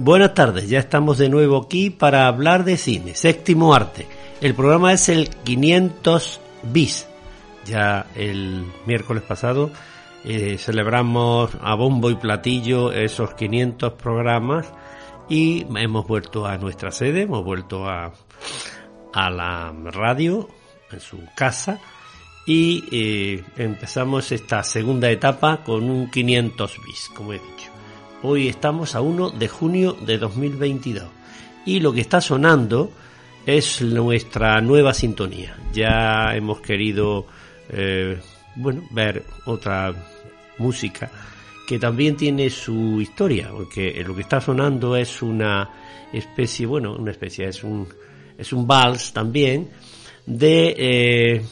Buenas tardes, ya estamos de nuevo aquí para hablar de cine, Séptimo Arte. El programa es el 500 bis. Ya el miércoles pasado celebramos a bombo y platillo esos 500 programas y hemos vuelto a nuestra sede, hemos vuelto a la radio, en su casa, y empezamos esta segunda etapa con un 500 bis, como he dicho. Hoy estamos a 1 de junio de 2022 y lo que está sonando es nuestra nueva sintonía. Ya hemos querido ver otra música que también tiene su historia, porque lo que está sonando es un vals también de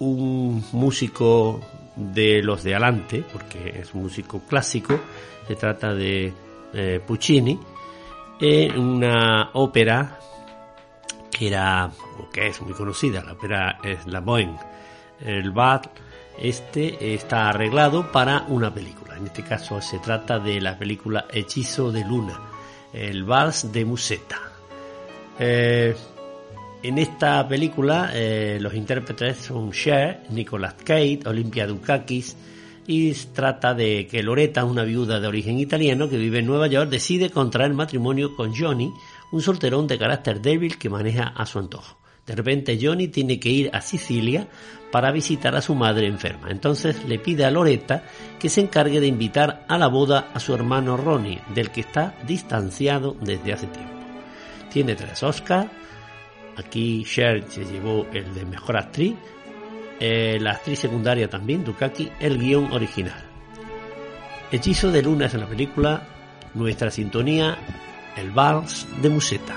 un músico de los de Alante, porque es un músico clásico. Se trata de Puccini, en una ópera que es muy conocida. La ópera es La Bohème. El vals está arreglado para una película. En este caso se trata de la película Hechizo de Luna, el vals de Musetta. En esta película los intérpretes son Cher, Nicolas Cage, Olimpia Dukakis, y trata de que Loretta, una viuda de origen italiano que vive en Nueva York, decide contraer matrimonio con Johnny, un solterón de carácter débil que maneja a su antojo. De repente Johnny tiene que ir a Sicilia para visitar a su madre enferma. Entonces le pide a Loretta que se encargue de invitar a la boda a su hermano Ronnie, del que está distanciado desde hace tiempo. Tiene 3 Oscars. Aquí Cher se llevó el de Mejor Actriz, la actriz secundaria también, Dukakis, el guión original. Hechizo de Luna es en la película, nuestra sintonía, el vals de Musetta.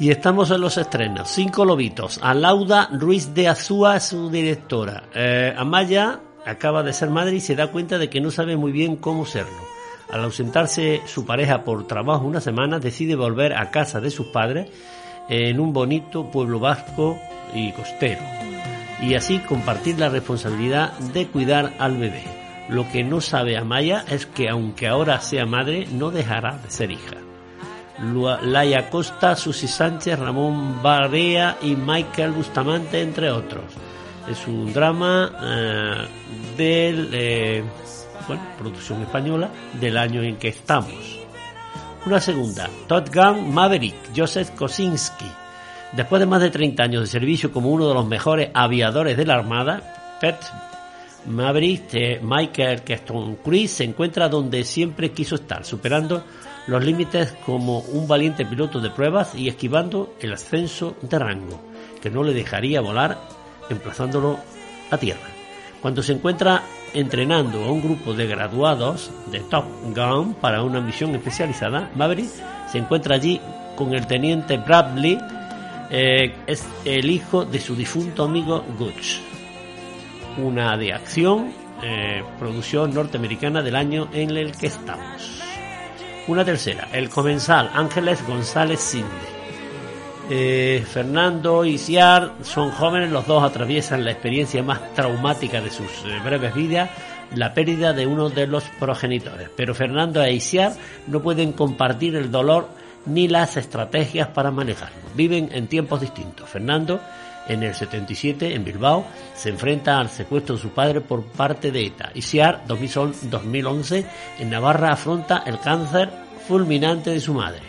Y estamos en los estrenos. 5 lobitos. Alauda Ruiz de Azúa es su directora. Amaya acaba de ser madre y se da cuenta de que no sabe muy bien cómo serlo. Al ausentarse su pareja por trabajo una semana, decide volver a casa de sus padres en un bonito pueblo vasco y costero, y así compartir la responsabilidad de cuidar al bebé. Lo que no sabe Amaya es que, aunque ahora sea madre, no dejará de ser hija. Laia Costa, Susy Sánchez, Ramón Barrea y Michael Bustamante, entre otros. Es un drama producción española del año en que estamos. Una segunda, Top Gun Maverick, Joseph Kosinski. Después de más de 30 años de servicio como uno de los mejores aviadores de la Armada, Pet Maverick de Michael Keaton se encuentra donde siempre quiso estar, superando los límites como un valiente piloto de pruebas y esquivando el ascenso de rango, que no le dejaría volar, emplazándolo a tierra. Cuando se encuentra entrenando a un grupo de graduados de Top Gun para una misión especializada, Maverick se encuentra allí con el teniente Bradley, es el hijo de su difunto amigo Gooch. Una de acción, producción norteamericana del año en el que estamos. Una tercera, El Comensal, Ángeles González Sinde. Fernando y Cher son jóvenes, los dos atraviesan la experiencia más traumática de sus breves vidas, la pérdida de uno de los progenitores, pero Fernando e Cher no pueden compartir el dolor ni las estrategias para manejarlo. Viven en tiempos distintos. Fernando, en el 77, en Bilbao, se enfrenta al secuestro de su padre por parte de ETA, y Cher, 2011, en Navarra, afronta el cáncer fulminante de su madre.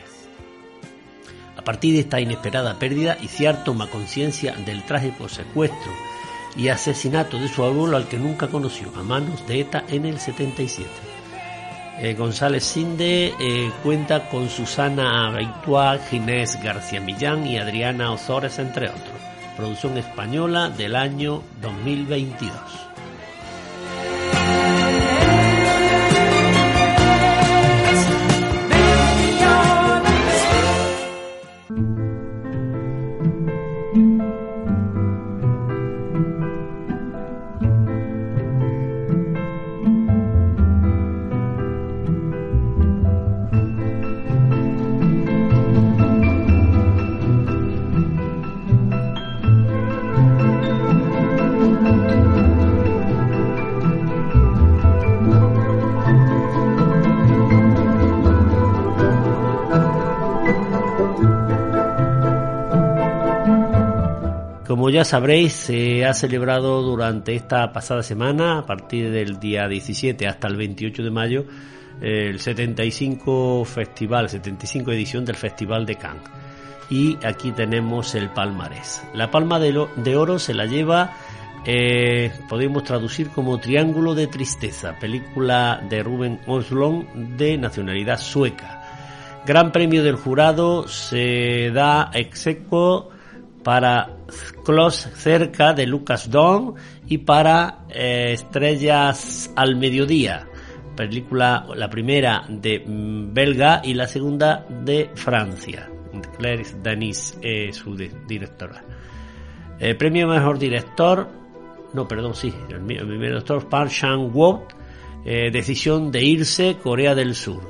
A partir de esta inesperada pérdida, Iciar toma conciencia del trágico secuestro y asesinato de su abuelo, al que nunca conoció, a manos de ETA en el 77. González Sinde cuenta con Susana Abituá, Ginés García Millán y Adriana Ozores, entre otros. Producción española del año 2022. Como ya sabréis, se ha celebrado durante esta pasada semana, a partir del día 17 hasta el 28 de mayo, el 75 edición del Festival de Cannes. Y aquí tenemos el palmarés. La palma de oro se la lleva, podemos traducir como Triángulo de Tristeza, película de Rubén Östlund, de nacionalidad sueca. Gran premio del jurado se da ex aequo para Close, cerca de Lucas Don, y para Estrellas al mediodía, película, la primera de belga y la segunda de Francia. Claire Denis es su directora. Premio Mejor Director, el primer director, Park Chan-wook, Decisión de irse, Corea del Sur.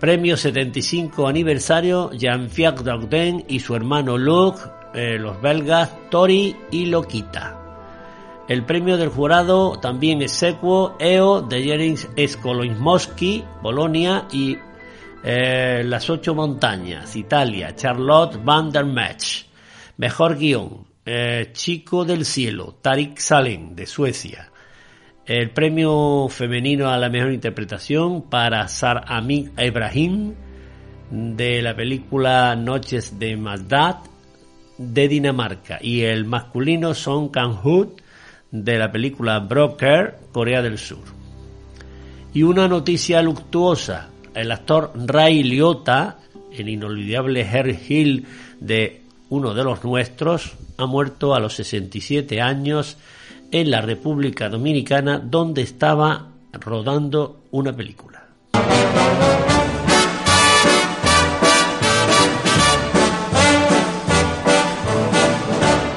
Premio 75 aniversario, Jean-Pierre Dordain y su hermano Luc, los belgas Tori y Lokita. El premio del jurado también es Sequo, EO, de Jerzy Skolmowski, Bolonia, y Las Ocho Montañas, Italia, Charlotte van der Match. Mejor guión, Chico del Cielo, Tarik Salem, de Suecia. El premio femenino a la mejor interpretación para Sar Amin Ibrahim, de la película Noches de Maldad, de Dinamarca. Y el masculino, Song Kang-hoot, de la película Broker, Corea del Sur. Y una noticia luctuosa: el actor Ray Liotta, el inolvidable Harry Hill de Uno de los Nuestros, ha muerto a los 67 años en la República Dominicana, donde estaba rodando una película.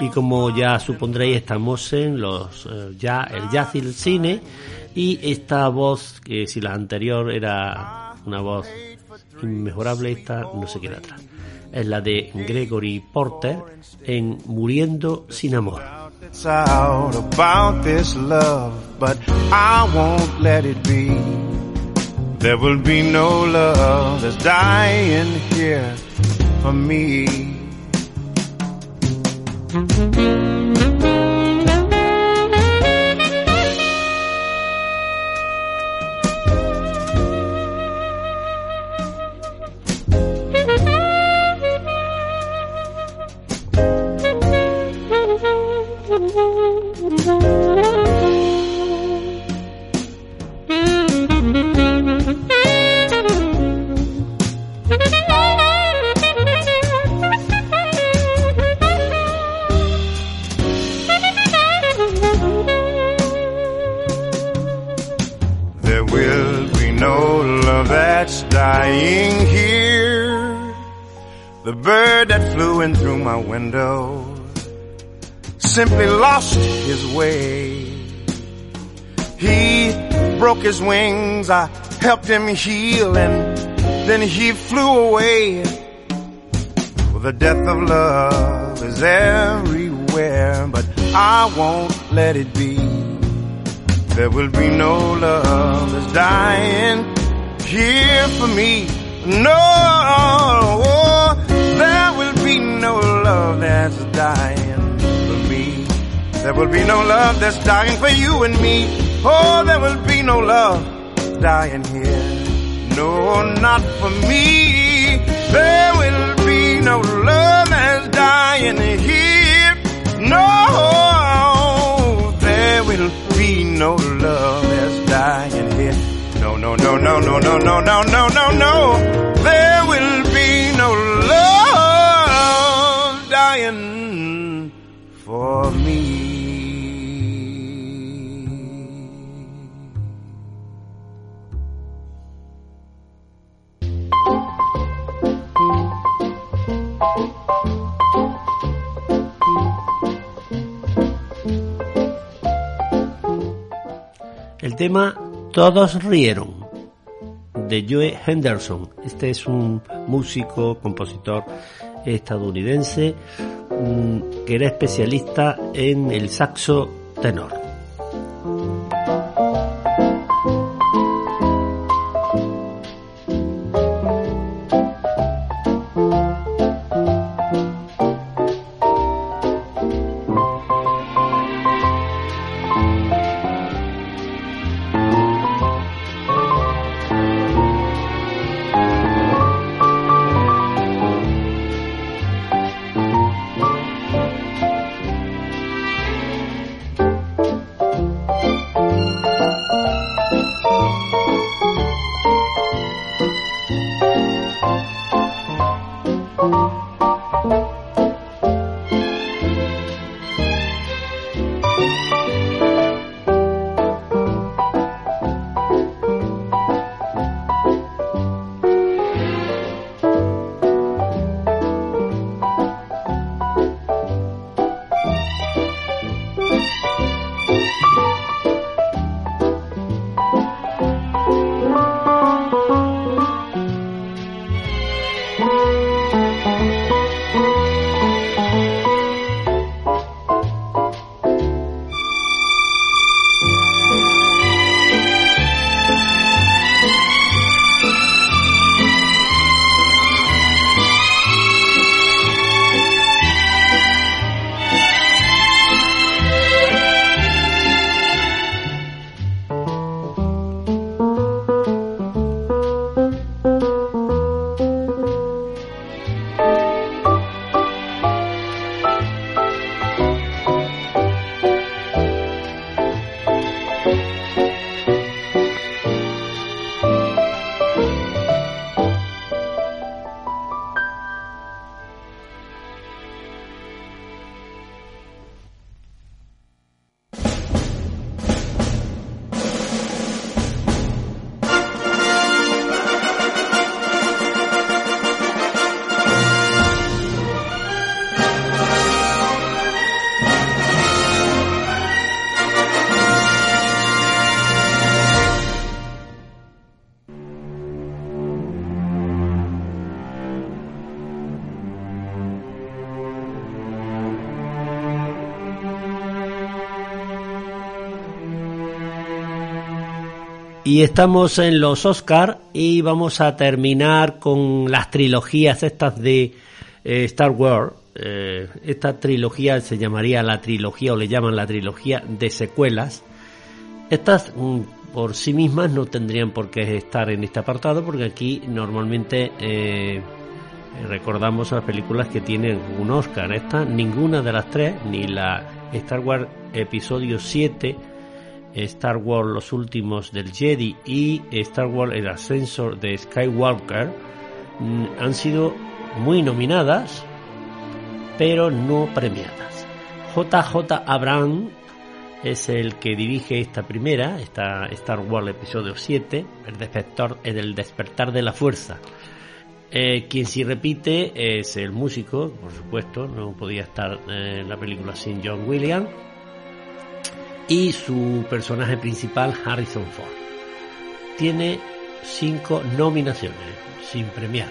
Y como ya supondréis, estamos en los el jazz y el cine, y esta voz, que si la anterior era una voz inmejorable, esta no se queda atrás. Es la de Gregory Porter en Muriendo sin amor. There will be no love that's dying here for me. Dying here, the bird that flew in through my window simply lost his way. He broke his wings, I helped him heal, and then he flew away. Well, the death of love is everywhere, but I won't let it be. There will be no love that's dying here for me. No, oh, there will be no love that's dying for me. There will be no love that's dying for you and me. Oh, there will be no love dying here. No, not for me. There will be no love that's dying here. No, there will be no love that's dying here. No, no, no, no, no, no, no, no, no, no, no. There will be no love dying for me. El tema Todos rieron, de Joe Henderson. Este es un músico, compositor estadounidense que era especialista en el saxo tenor. Y estamos en los Oscar y vamos a terminar con las trilogías estas de Star Wars. Esta trilogía se llamaría la trilogía, o le llaman la trilogía de secuelas. Estas por sí mismas no tendrían por qué estar en este apartado, porque aquí normalmente recordamos las películas que tienen un Oscar. Esta, ninguna de las tres, ni la Star Wars Episodio 7, Star Wars Los Últimos del Jedi y Star Wars El Ascenso de Skywalker, han sido muy nominadas pero no premiadas. JJ Abrams es el que dirige esta primera, esta Star Wars Episodio 7, el despertar de la fuerza. Quien sí repite es el músico, por supuesto, no podía estar en la película sin John Williams, y su personaje principal, Harrison Ford. Tiene 5 nominaciones, sin premiar.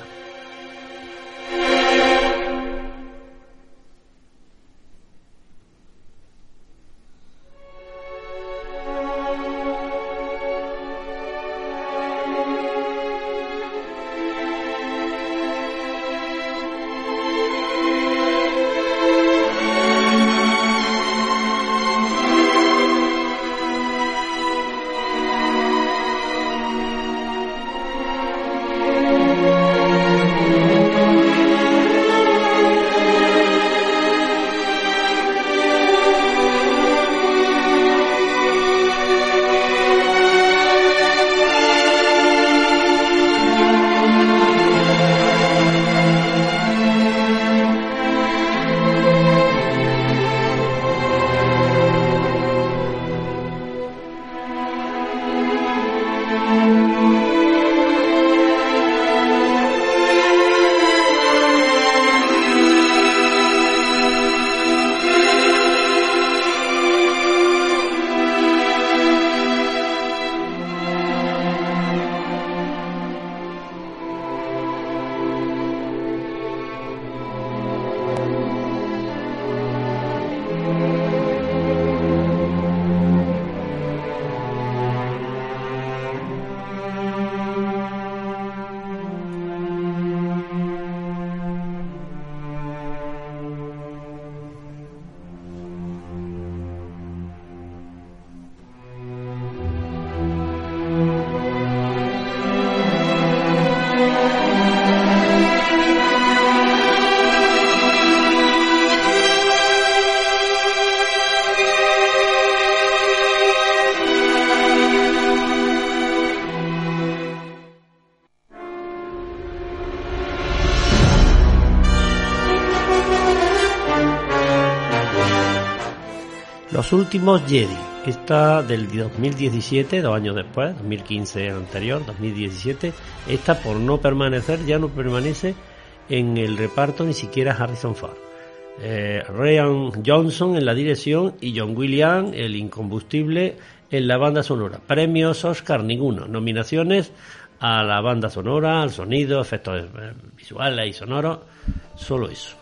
Los Últimos Jedi, esta del 2017, 2 años después, 2015 anterior, 2017, esta por no permanecer, ya no permanece en el reparto ni siquiera Harrison Ford. Rian Johnson en la dirección y John Williams, el incombustible, en la banda sonora. Premios Oscar ninguno, nominaciones a la banda sonora, al sonido, efectos visuales y sonoros, solo eso.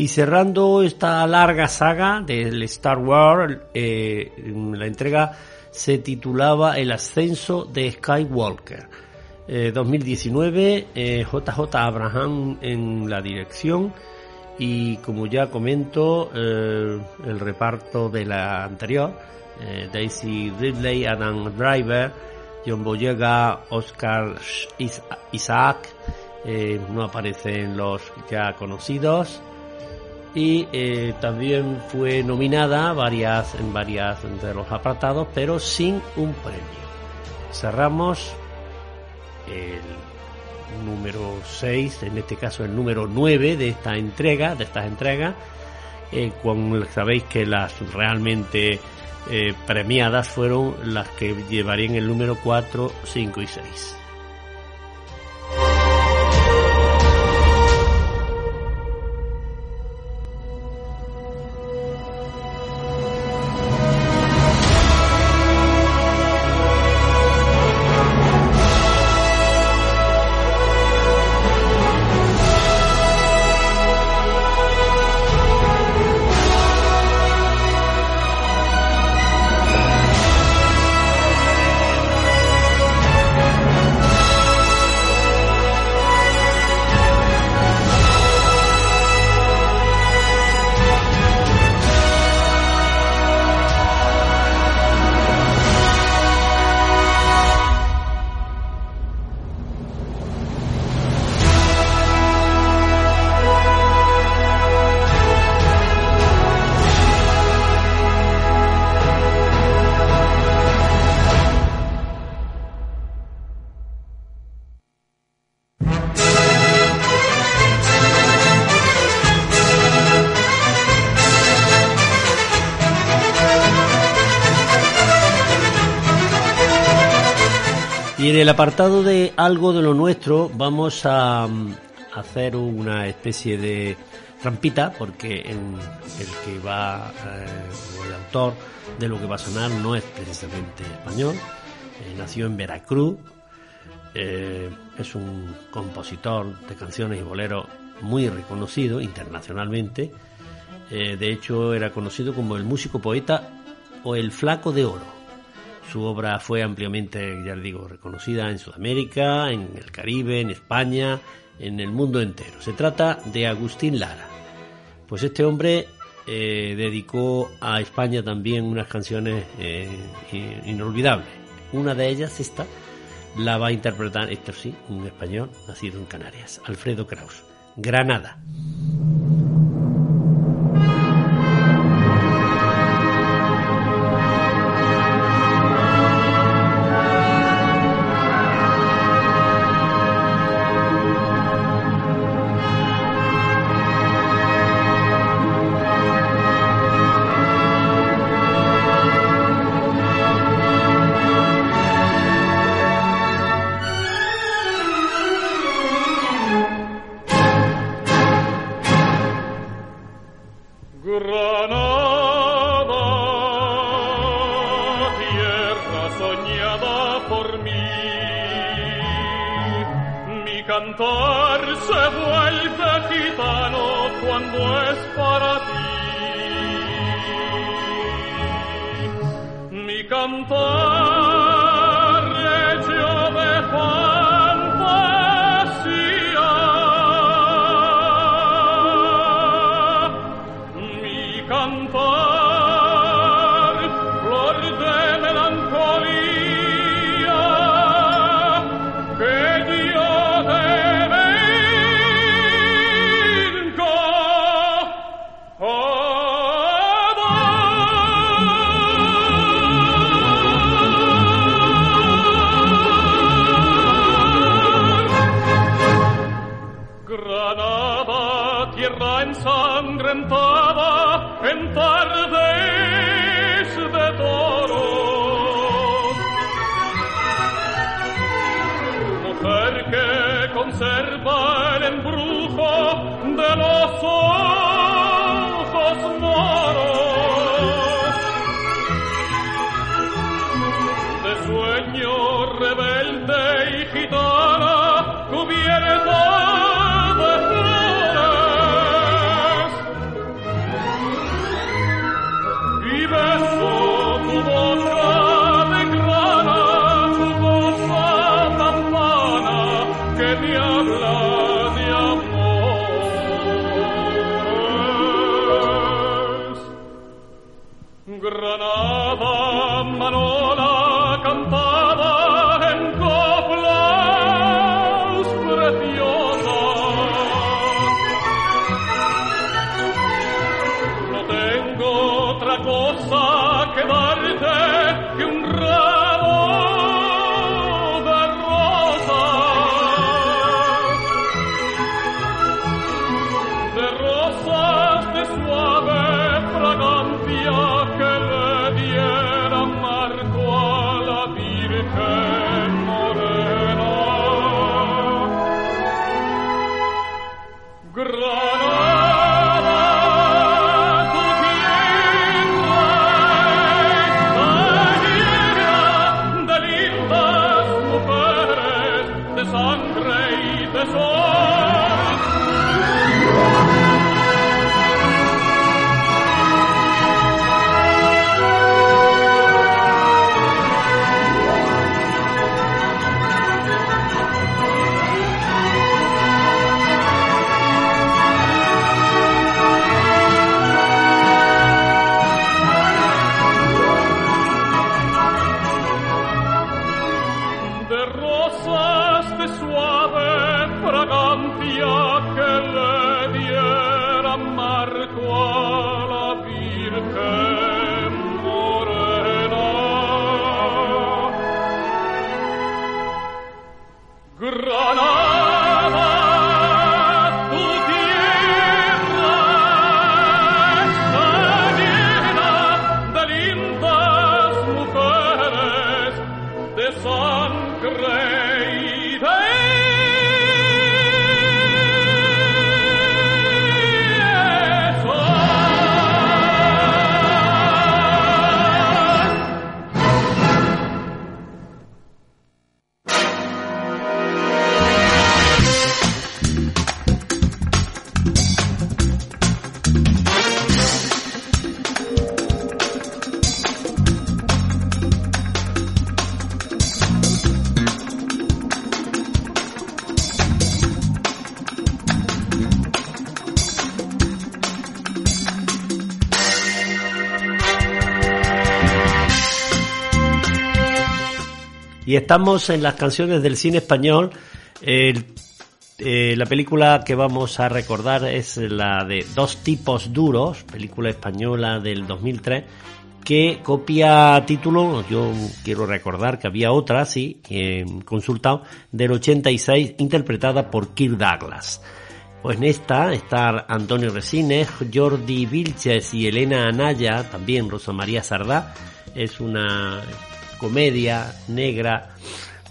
Y cerrando esta larga saga del Star Wars, la entrega se titulaba El ascenso de Skywalker. 2019, JJ Abraham en la dirección y, como ya comento, el reparto de la anterior, Daisy Ridley, Adam Driver, John Boyega, Oscar Isaac, no aparecen los ya conocidos. Y también fue nominada en varias de los apartados, pero sin un premio. Cerramos el número 6, en este caso el número 9 de esta entrega, con, sabéis que las realmente premiadas fueron las que llevarían el número 4, 5 y 6. En el apartado de algo de lo nuestro vamos a hacer una especie de trampita, porque el autor de lo que va a sonar no es precisamente español. Nació en Veracruz, es un compositor de canciones y boleros muy reconocido internacionalmente. De hecho, era conocido como el músico poeta o el flaco de oro. Su obra fue ampliamente, ya le digo, reconocida en Sudamérica, en el Caribe, en España, en el mundo entero. Se trata de Agustín Lara. Pues este hombre dedicó a España también unas canciones inolvidables. Una de ellas, esta, la va a interpretar, esto sí, un español nacido en Canarias, Alfredo Kraus, Granada. Y estamos en las canciones del cine español. La película que vamos a recordar es la de Dos tipos duros, película española del 2003, que copia título. Yo quiero recordar que había otra, sí, consultado, del 86, interpretada por Kirk Douglas. Pues en esta están Antonio Resines, Jordi Vilches y Elena Anaya, también Rosa María Sardá. Es una comedia negra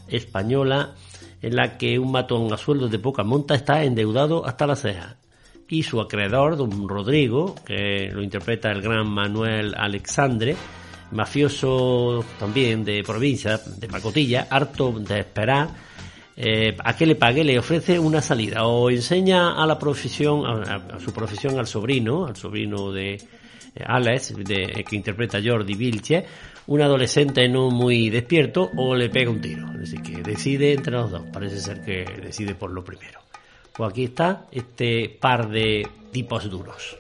española en la que un matón a sueldo de poca monta está endeudado hasta las cejas y su acreedor, don Rodrigo, que lo interpreta el gran Manuel Alexandre, mafioso también de provincia, de pacotilla, harto de esperar a que le pague, le ofrece una salida o enseña a la profesión, a su profesión al sobrino de Alex, que interpreta Jordi Vilches, un adolescente no muy despierto, o le pega un tiro. Así que decide entre los dos, parece ser que decide por lo primero. Pues aquí está este par de tipos duros.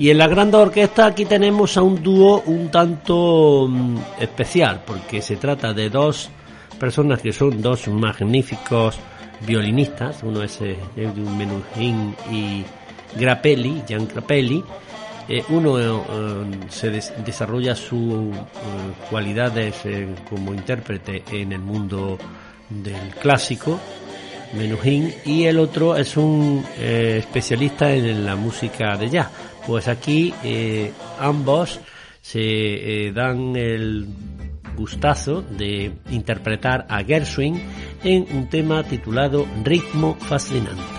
Y en la Grande Orquesta aquí tenemos a un dúo un tanto especial, porque se trata de dos personas que son dos magníficos violinistas. Uno es Menuhin y Jean Grappelli, Uno desarrolla sus cualidades como intérprete en el mundo del clásico, Menuhin, y el otro es un especialista en la música de jazz. Pues aquí ambos se dan el gustazo de interpretar a Gershwin en un tema titulado Ritmo Fascinante.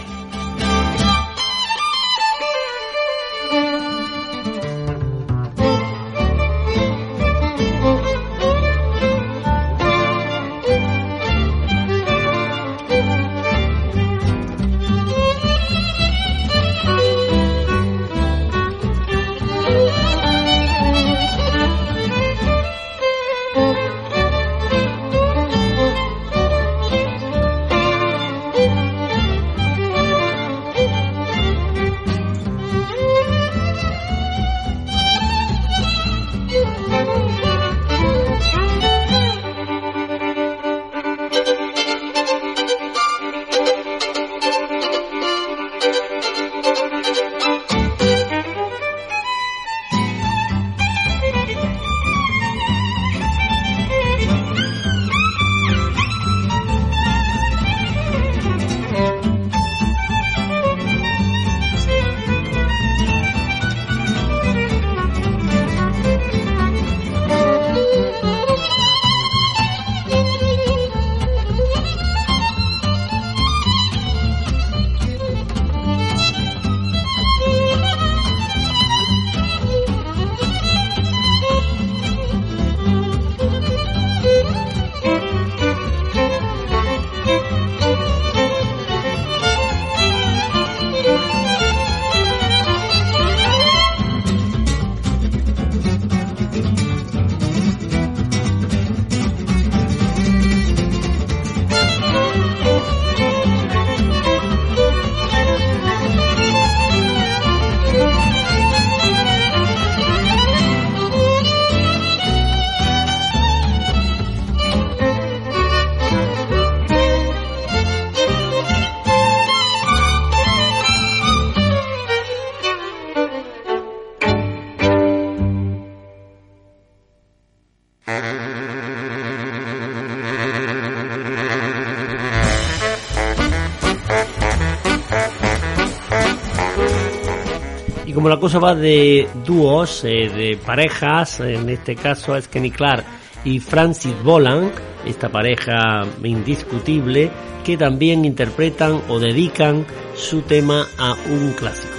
Como la cosa va de dúos, de parejas, en este caso es Kenny Clark y Francis Bolan, esta pareja indiscutible, que también interpretan o dedican su tema a un clásico,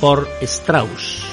por Strauss.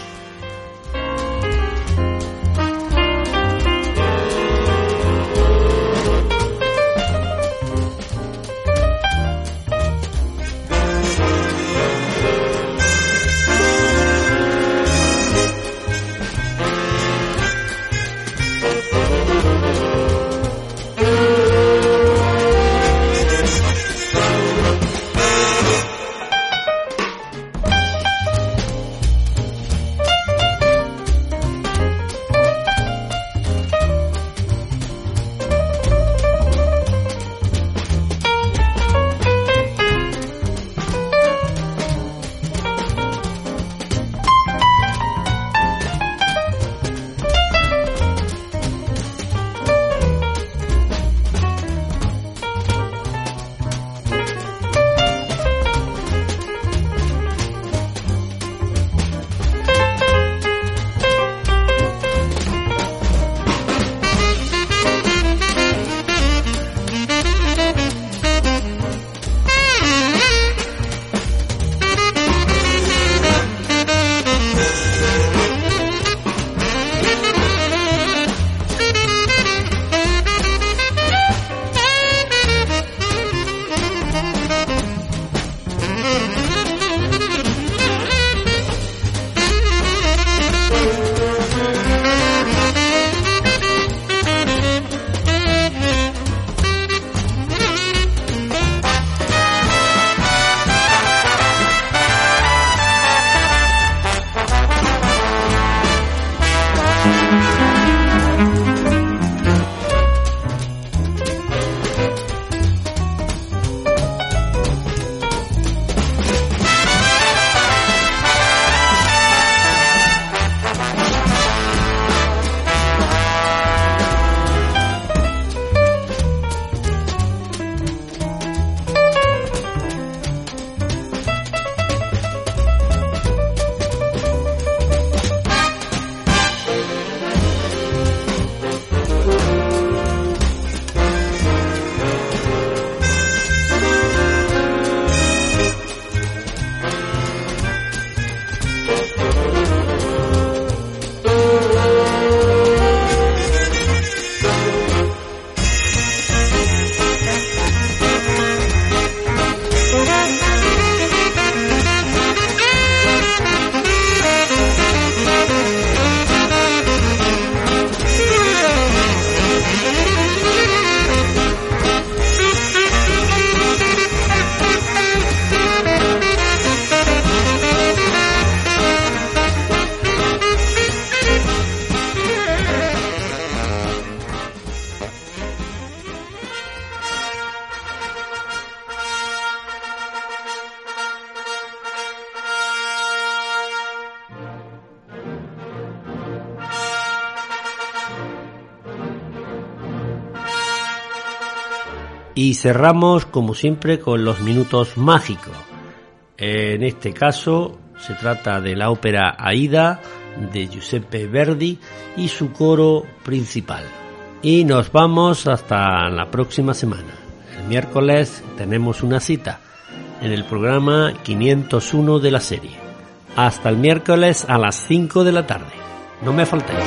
Y cerramos, como siempre, con los minutos mágicos. En este caso se trata de la ópera Aida de Giuseppe Verdi y su coro principal. Y nos vamos hasta la próxima semana. El miércoles tenemos una cita en el programa 501 de la serie. Hasta el miércoles a las 5 de la tarde. No me faltéis.